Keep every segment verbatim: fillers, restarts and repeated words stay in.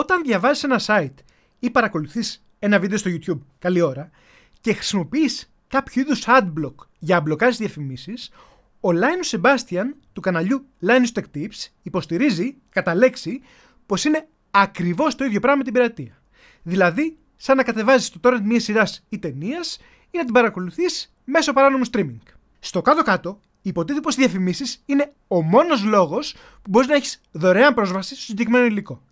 Όταν διαβάζεις ένα site ή παρακολουθείς ένα βίντεο στο YouTube καλή ώρα και χρησιμοποιείς κάποιο είδους adblock για να μπλοκάρεις διαφημίσεις, ο Linus Sebastian του καναλιού Linus Tech Tips υποστηρίζει κατά λέξη πως είναι ακριβώς το ίδιο πράγμα με την πειρατεία. Δηλαδή, σαν να κατεβάζεις το torrent μιας σειράς ή ταινίας ή να την παρακολουθείς μέσω παράνομου streaming. Στο κάτω-κάτω, υποτίθεται πως οι διαφημίσεις είναι ο μόνος λόγος που μπορείς να έχεις δωρεάν πρόσβαση στο συγκεκριμένο υλικό.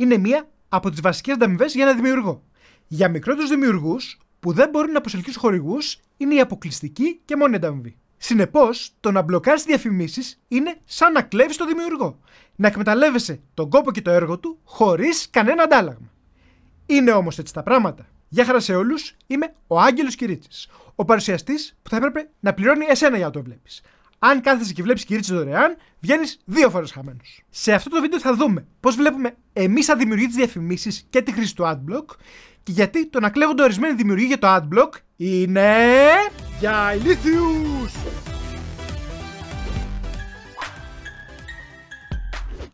Είναι μία από τις βασικές ανταμοιβές για ένα δημιουργό. Για μικρότερους δημιουργούς που δεν μπορούν να προσελκύσουν χορηγούς, είναι η αποκλειστική και μόνη ανταμοιβή. Συνεπώς, το να μπλοκάρεις διαφημίσεις είναι σαν να κλέβεις τον δημιουργό. Να εκμεταλλεύεσαι τον κόπο και το έργο του χωρίς κανένα αντάλλαγμα. Είναι όμως έτσι τα πράγματα? Γεια χαρά σε όλους, είμαι ο Άγγελος Κηρύτσης, ο παρουσιαστής που θα έπρεπε να πληρώνει εσένα για να το βλέπεις. Αν κάθεσαι και βλέπεις Κηρύτση δωρεάν, βγαίνεις δύο φορές χαμένος. Σε αυτό το βίντεο θα δούμε πώς βλέπουμε εμείς σαν δημιουργοί τις διαφημίσεις και τη χρήση του adblock και γιατί το να κλέβονται ορισμένοι δημιουργοί για το adblock είναι για ηλίθιους.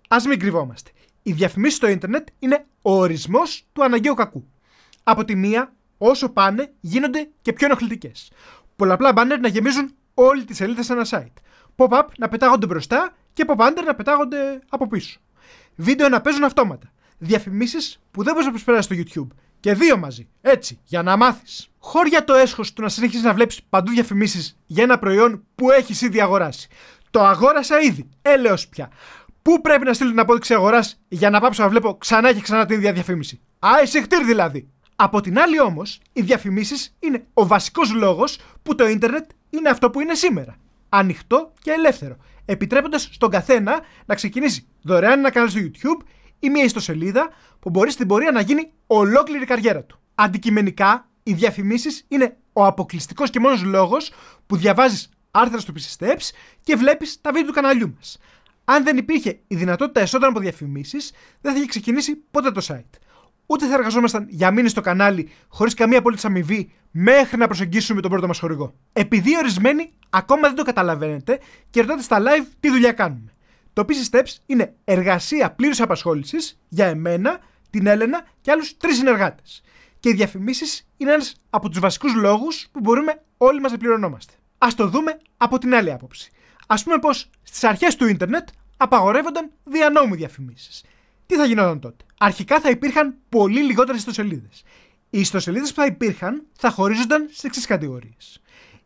Ας μην κρυβόμαστε. Οι διαφημίσεις στο ίντερνετ είναι ο ορισμός του αναγκαίου κακού. Από τη μία, όσο πάνε, γίνονται και πιο ενοχλητικές. Πολλαπλά μπάνερ να γεμίζουν όλη τη σελίδα σε ένα site. Pop-up να πετάγονται μπροστά και pop-under να πετάγονται από πίσω. Βίντεο να παίζουν αυτόματα. Διαφημίσεις που δεν μπορείς να προσπεράσεις στο YouTube. Και δύο μαζί. Έτσι, για να μάθεις. Χώρια το έσχος του να συνεχίσεις να βλέπεις παντού διαφημίσεις για ένα προϊόν που έχεις ήδη αγοράσει. Το αγόρασα ήδη. Έλεος πια. Πού πρέπει να στείλω την απόδειξη αγοράς για να πάψω να βλέπω ξανά και ξανά την ίδια διαφήμιση? Άισιχτήρ δηλαδή. Από την άλλη όμως, οι διαφημίσεις είναι ο βασικός λόγος που το ίντερνετ είναι αυτό που είναι σήμερα. Ανοιχτό και ελεύθερο, επιτρέποντας στον καθένα να ξεκινήσει δωρεάν ένα κανάλι στο YouTube ή μια ιστοσελίδα που μπορεί στην πορεία να γίνει ολόκληρη η καριέρα του. Αντικειμενικά, οι διαφημίσεις είναι ο αποκλειστικός και μόνος λόγος που διαβάζεις άρθρα στο πι σι Steps και βλέπεις τα βίντεο του καναλιού μας. Αν δεν υπήρχε η δυνατότητα εσόδων από διαφημίσεις, δεν θα είχε ξεκινήσει ποτέ το site. Ούτε θα εργαζόμασταν για μήνες στο κανάλι χωρίς καμία απόλυτη αμοιβή μέχρι να προσεγγίσουμε τον πρώτο μας χορηγό. Επειδή ορισμένοι ακόμα δεν το καταλαβαίνετε και ρωτάτε στα live τι δουλειά κάνουμε. Το πι σι Steps είναι εργασία πλήρους απασχόλησης για εμένα, την Έλενα και άλλους τρεις συνεργάτες. Και οι διαφημίσεις είναι ένας από τους βασικούς λόγους που μπορούμε όλοι μας να πληρωνόμαστε. Ας το δούμε από την άλλη άποψη. Ας πούμε πως στις αρχές του ίντερνετ απαγορεύονταν δια νόμου διαφημίσεις. Τι θα γινόταν τότε? Αρχικά θα υπήρχαν πολύ λιγότερες ιστοσελίδες. Οι ιστοσελίδες που θα υπήρχαν θα χωρίζονταν σε εξής κατηγορίες: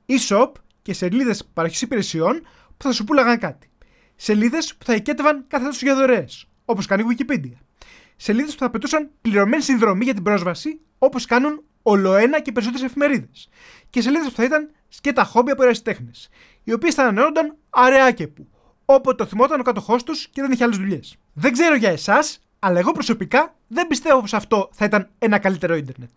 e-shop και σελίδες παροχής υπηρεσιών που θα σου πούλαγαν κάτι. Σελίδες που θα οικέτευαν κάθε τόσο για δωρεές, όπως κάνει η Wikipedia. Σελίδες που θα πετούσαν πληρωμένη συνδρομή για την πρόσβαση, όπως κάνουν ολοένα και περισσότερες εφημερίδες. Και σελίδες που θα ήταν σκέτα χόμπι από ερασιτέχνες, οι οποίες θα ανανεώνονταν αραιά και που, όποτε το θυμόταν ο κατοχός τους και δεν είχε άλλες δουλειές. Δεν ξέρω για εσάς, αλλά εγώ προσωπικά δεν πιστεύω πως αυτό θα ήταν ένα καλύτερο ίντερνετ.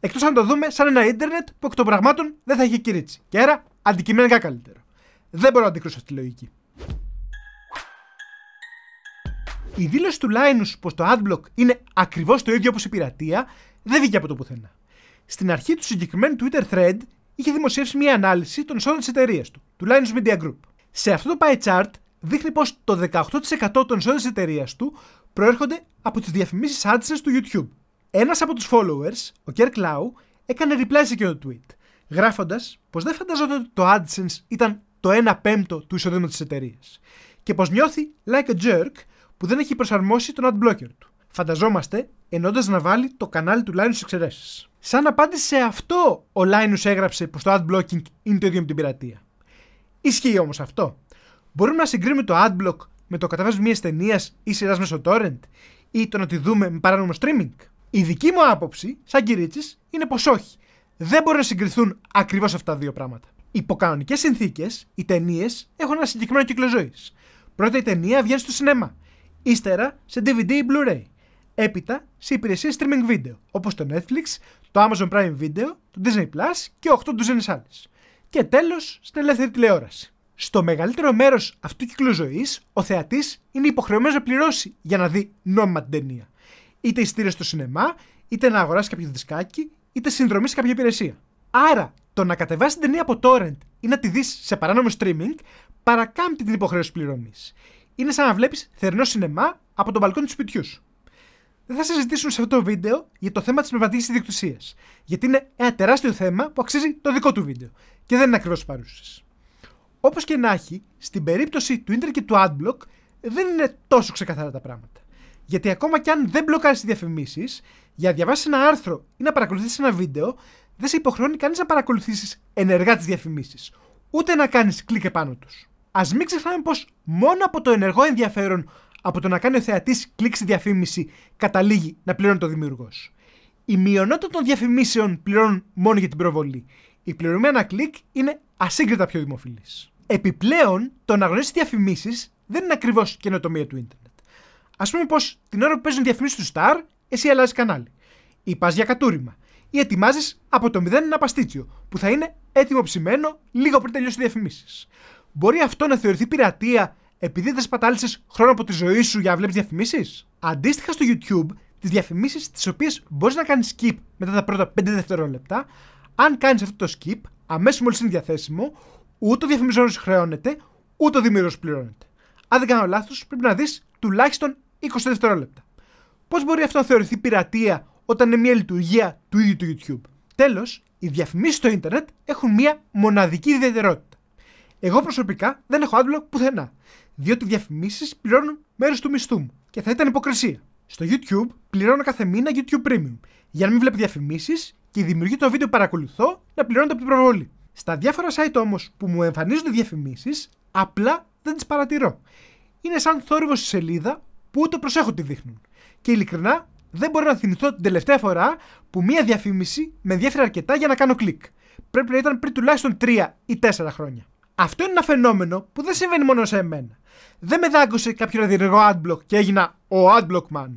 Εκτός αν το δούμε σαν ένα ίντερνετ που εκ των πραγμάτων δεν θα είχε κηρύττσει, και άρα αντικειμενικά καλύτερο. Δεν μπορώ να αντικρούσω αυτή τη λογική. Η δήλωση του Linus πως το adblock είναι ακριβώς το ίδιο όπως η πειρατεία δεν βγήκε από το πουθενά. Στην αρχή του συγκεκριμένου Twitter thread είχε δημοσιεύσει μια ανάλυση των εσόδων της εταιρείας του, του Linus Media Group. Σε αυτό το pie chart δείχνει πως το δεκαοκτώ τοις εκατό των εσόδων της εταιρείας του προέρχονται από τις διαφημίσεις AdSense του YouTube. Ένας από τους followers, ο Kirk Lau, έκανε reply σε εκείνο το tweet, γράφοντας πως δεν φανταζόταν ότι το AdSense ήταν το ένα πέμπτο του εισοδήματος της εταιρείας και πως νιώθει like a jerk που δεν έχει προσαρμόσει τον adblocker του. Φανταζόμαστε εννοώντας να βάλει το κανάλι του Linus εξαιρέσεις. Σαν απάντηση σε αυτό, ο Linus έγραψε πως το adblocking είναι το ίδιο με την πειρατεία. Ισχύει όμως αυτό? Μπορούμε να συγκρίνουμε το adblock με το κατεβάσμα μιας ταινίας ή σειράς μέσω torrent ή το να τη δούμε με παράνομο streaming? Η δική μου άποψη, σαν Κηρύτσης, είναι πως όχι. Δεν μπορούν να συγκριθούν ακριβώς αυτά τα δύο πράγματα. Υπό κανονικές συνθήκες, οι ταινίες έχουν ένα συγκεκριμένο κύκλο ζωής. Πρώτα η ταινία βγαίνει στο σινέμα, ύστερα σε ντι βι ντι ή Blu-ray, έπειτα σε υπηρεσίες streaming video όπως το Netflix, το Amazon Prime Video, το Disney Plus και οκτώ ντουζένες άλλες. Και τέλος στην ελεύθερη τηλεόραση. Στο μεγαλύτερο μέρος αυτού του κύκλου ζωής, ο θεατής είναι υποχρεωμένος να πληρώσει για να δει νόμιμα την ταινία. Είτε εισιτήριο στο σινεμά, είτε να αγοράσει κάποιο δισκάκι, είτε συνδρομή σε κάποια υπηρεσία. Άρα, το να κατεβάσει την ταινία από torrent ή να τη δεις σε παράνομο streaming παρακάμπτει την υποχρέωση πληρωμής. Είναι σαν να βλέπεις θερινό σινεμά από τον μπαλκόνι του σπιτιού σου. δεν θα συζητήσουν σε αυτό το βίντεο για το θέμα της πνευματικής ιδιοκτησίας. Γιατί είναι ένα τεράστιο θέμα που αξίζει το δικό του βίντεο και δεν είναι ακριβώς παρούσες. Όπως και να έχει, στην περίπτωση του Ίντερνετ και του AdBlock δεν είναι τόσο ξεκαθαρά τα πράγματα. Γιατί ακόμα κι αν δεν μπλοκάρεις τις διαφημίσεις, για να διαβάσεις ένα άρθρο ή να παρακολουθήσεις ένα βίντεο, δεν σε υποχρεώνει κανείς να παρακολουθήσεις ενεργά τις διαφημίσεις, ούτε να κάνεις κλικ επάνω τους. Ας μην ξεχνάμε πως μόνο από το ενεργό ενδιαφέρον από το να κάνει ο θεατής κλικ στη διαφήμιση καταλήγει να πληρώνει το δημιουργός. Η μειονότητα των διαφημίσεων πληρώνουν μόνο για την προβολή. Η πληρωμή ένα κλικ είναι ασύγκριτα πιο δημοφιλής. Επιπλέον, το να γνωρίζεις διαφημίσεις δεν είναι ακριβώς καινοτομία του ίντερνετ. Ας πούμε πως την ώρα που παίζουν διαφημίσεις του Star, εσύ αλλάζεις κανάλι, ή πας για κατούριμα, ή ετοιμάζεις από το μηδέν ένα παστίτσιο που θα είναι έτοιμο ψημένο λίγο πριν τελειώσει οι διαφημίσεις. Μπορεί αυτό να θεωρηθεί πειρατεία επειδή δεν σπατάλησες χρόνο από τη ζωή σου για να βλέπεις διαφημίσεις? Αντίστοιχα στο YouTube, τις διαφημίσεις τις οποίες μπορείς να κάνεις skip μετά τα πρώτα πέντε δευτερόλεπτα, αν κάνεις αυτό το skip, αμέσως μόλις είναι διαθέσιμο, ούτε ο διαφημιζόμενος χρεώνεται, ούτε ο δημιουργός πληρώνεται. Αν δεν κάνω λάθος, πρέπει να δεις τουλάχιστον είκοσι δευτερόλεπτα. Πώς μπορεί αυτό να θεωρηθεί πειρατεία όταν είναι μια λειτουργία του ίδιου του YouTube? Τέλος, οι διαφημίσεις στο ίντερνετ έχουν μια μοναδική ιδιαιτερότητα. Εγώ προσωπικά δεν έχω AdBlock πουθενά, διότι οι διαφημίσεις πληρώνουν μέρος του μισθού μου και θα ήταν υποκρισία. Στο YouTube πληρώνω κάθε μήνα YouTube Premium για να μην βλέπω διαφημίσεις και οι δημιουργοί των βίντεο που παρακολουθώ να πληρώνονται από την προβολή. Στα διάφορα site όμως που μου εμφανίζονται διαφημίσεις, απλά δεν τις παρατηρώ. Είναι σαν θόρυβο στη σελίδα που ούτε προσέχω τι δείχνουν. Και ειλικρινά δεν μπορώ να θυμηθώ την τελευταία φορά που μία διαφήμιση με ενδιαφέρει αρκετά για να κάνω κλικ. Πρέπει να ήταν πριν τουλάχιστον τρία ή τέσσερα χρόνια. Αυτό είναι ένα φαινόμενο που δεν συμβαίνει μόνο σε εμένα. Δεν με δάγκωσε κάποιο ραδιενεργό adblock και έγινα ο adblock man.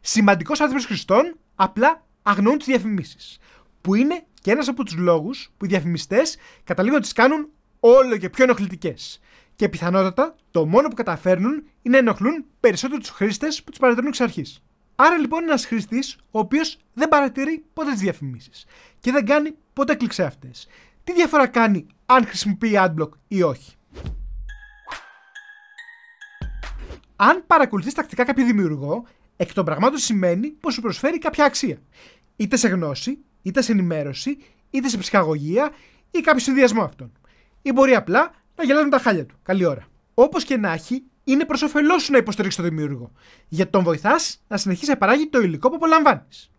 Σημαντικός άνθρωπος χρηστών απλά αγνοούν τις διαφημίσεις. Που είναι και ένας από τους λόγους που οι διαφημιστές καταλήγουν να τις κάνουν όλο και πιο ενοχλητικές. Και πιθανότατα το μόνο που καταφέρνουν είναι να ενοχλούν περισσότερο τους χρήστες που τους παρατηρούν εξ αρχής. Άρα λοιπόν ένας χρήστης ο οποίος δεν παρατηρεί ποτέ τις διαφημίσεις και δεν κάνει ποτέ κλικ σε αυτές. Τι διαφορά κάνει αν χρησιμοποιεί AdBlock ή όχι? Αν παρακολουθείς τακτικά κάποιο δημιουργό, εκ των πραγμάτων σημαίνει πως σου προσφέρει κάποια αξία. Είτε σε γνώση, είτε σε ενημέρωση, είτε σε ψυχαγωγία ή κάποιο συνδυασμό αυτών. Ή μπορεί απλά να γελάζουν τα χάλια του. Καλή ώρα. Όπως και να έχει, είναι προς όφελός σου να υποστηρίξεις τον δημιουργό, γιατί τον βοηθάς να συνεχίσει να παράγει το υλικό που απολαμβάνεις.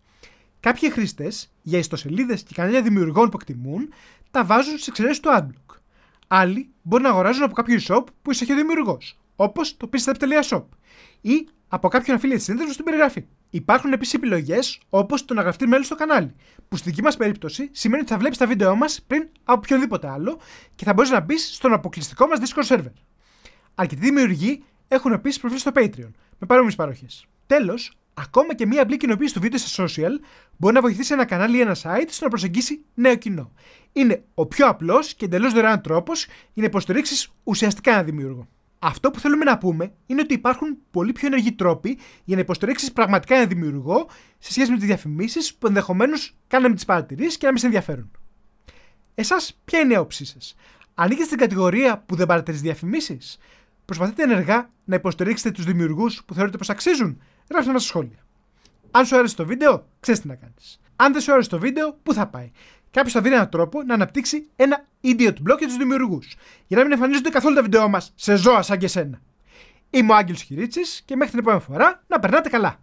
Κάποιοι χρήστες για ιστοσελίδες και κανάλια δημιουργών που εκτιμούν τα βάζουν στις εξαιρέσεις του AdBlock. Άλλοι μπορεί να αγοράζουν από κάποιο e-shop που εισέχει ο δημιουργός, όπως το PCsteps Shop, ή από κάποιον affiliate σύνδεσμο στην περιγραφή. Υπάρχουν επίσης επιλογές όπως το να γραφτείς μέλος στο κανάλι, που στη δική μας περίπτωση σημαίνει ότι θα βλέπεις τα βίντεό μας πριν από οποιοδήποτε άλλο και θα μπορείς να μπεις στον αποκλειστικό μας Discord server. Αρκετοί δημιουργοί έχουν επίσης προφίλ στο Patreon με παρόμοιες παροχές. Τέλος, ακόμα και μία απλή κοινοποίηση του βίντεο στα social μπορεί να βοηθήσει ένα κανάλι ή ένα site στο να προσεγγίσει νέο κοινό. Είναι ο πιο απλός και εντελώς δωρεάν τρόπος για να υποστηρίξεις ουσιαστικά ένα δημιουργό. Αυτό που θέλουμε να πούμε είναι ότι υπάρχουν πολύ πιο ενεργοί τρόποι για να υποστηρίξεις πραγματικά ένα δημιουργό σε σχέση με τις διαφημίσεις που ενδεχομένως κάναμε τις παρατηρήσεις και να μην σε ενδιαφέρουν. Εσάς, ποια είναι η άποψή σας? Ανήκετε στην κατηγορία που δεν παρατηρείς διαφημίσεις? Προσπαθείτε ενεργά να υποστηρίξετε τους δημιουργούς που θεωρείτε πως αξίζουν? Γράψτε μας στα σχόλια. Αν σου άρεσε το βίντεο, ξέρεις τι να κάνεις. Αν δεν σου άρεσε το βίντεο, πού θα πάει? Κάποιος θα βρει έναν τρόπο να αναπτύξει ένα idiot block για τους δημιουργούς, για να μην εμφανίζονται καθόλου τα βίντεό μας σε ζώα σαν και εσένα. Είμαι ο Άγγελος Χιρίτσης και μέχρι την επόμενη φορά να περνάτε καλά.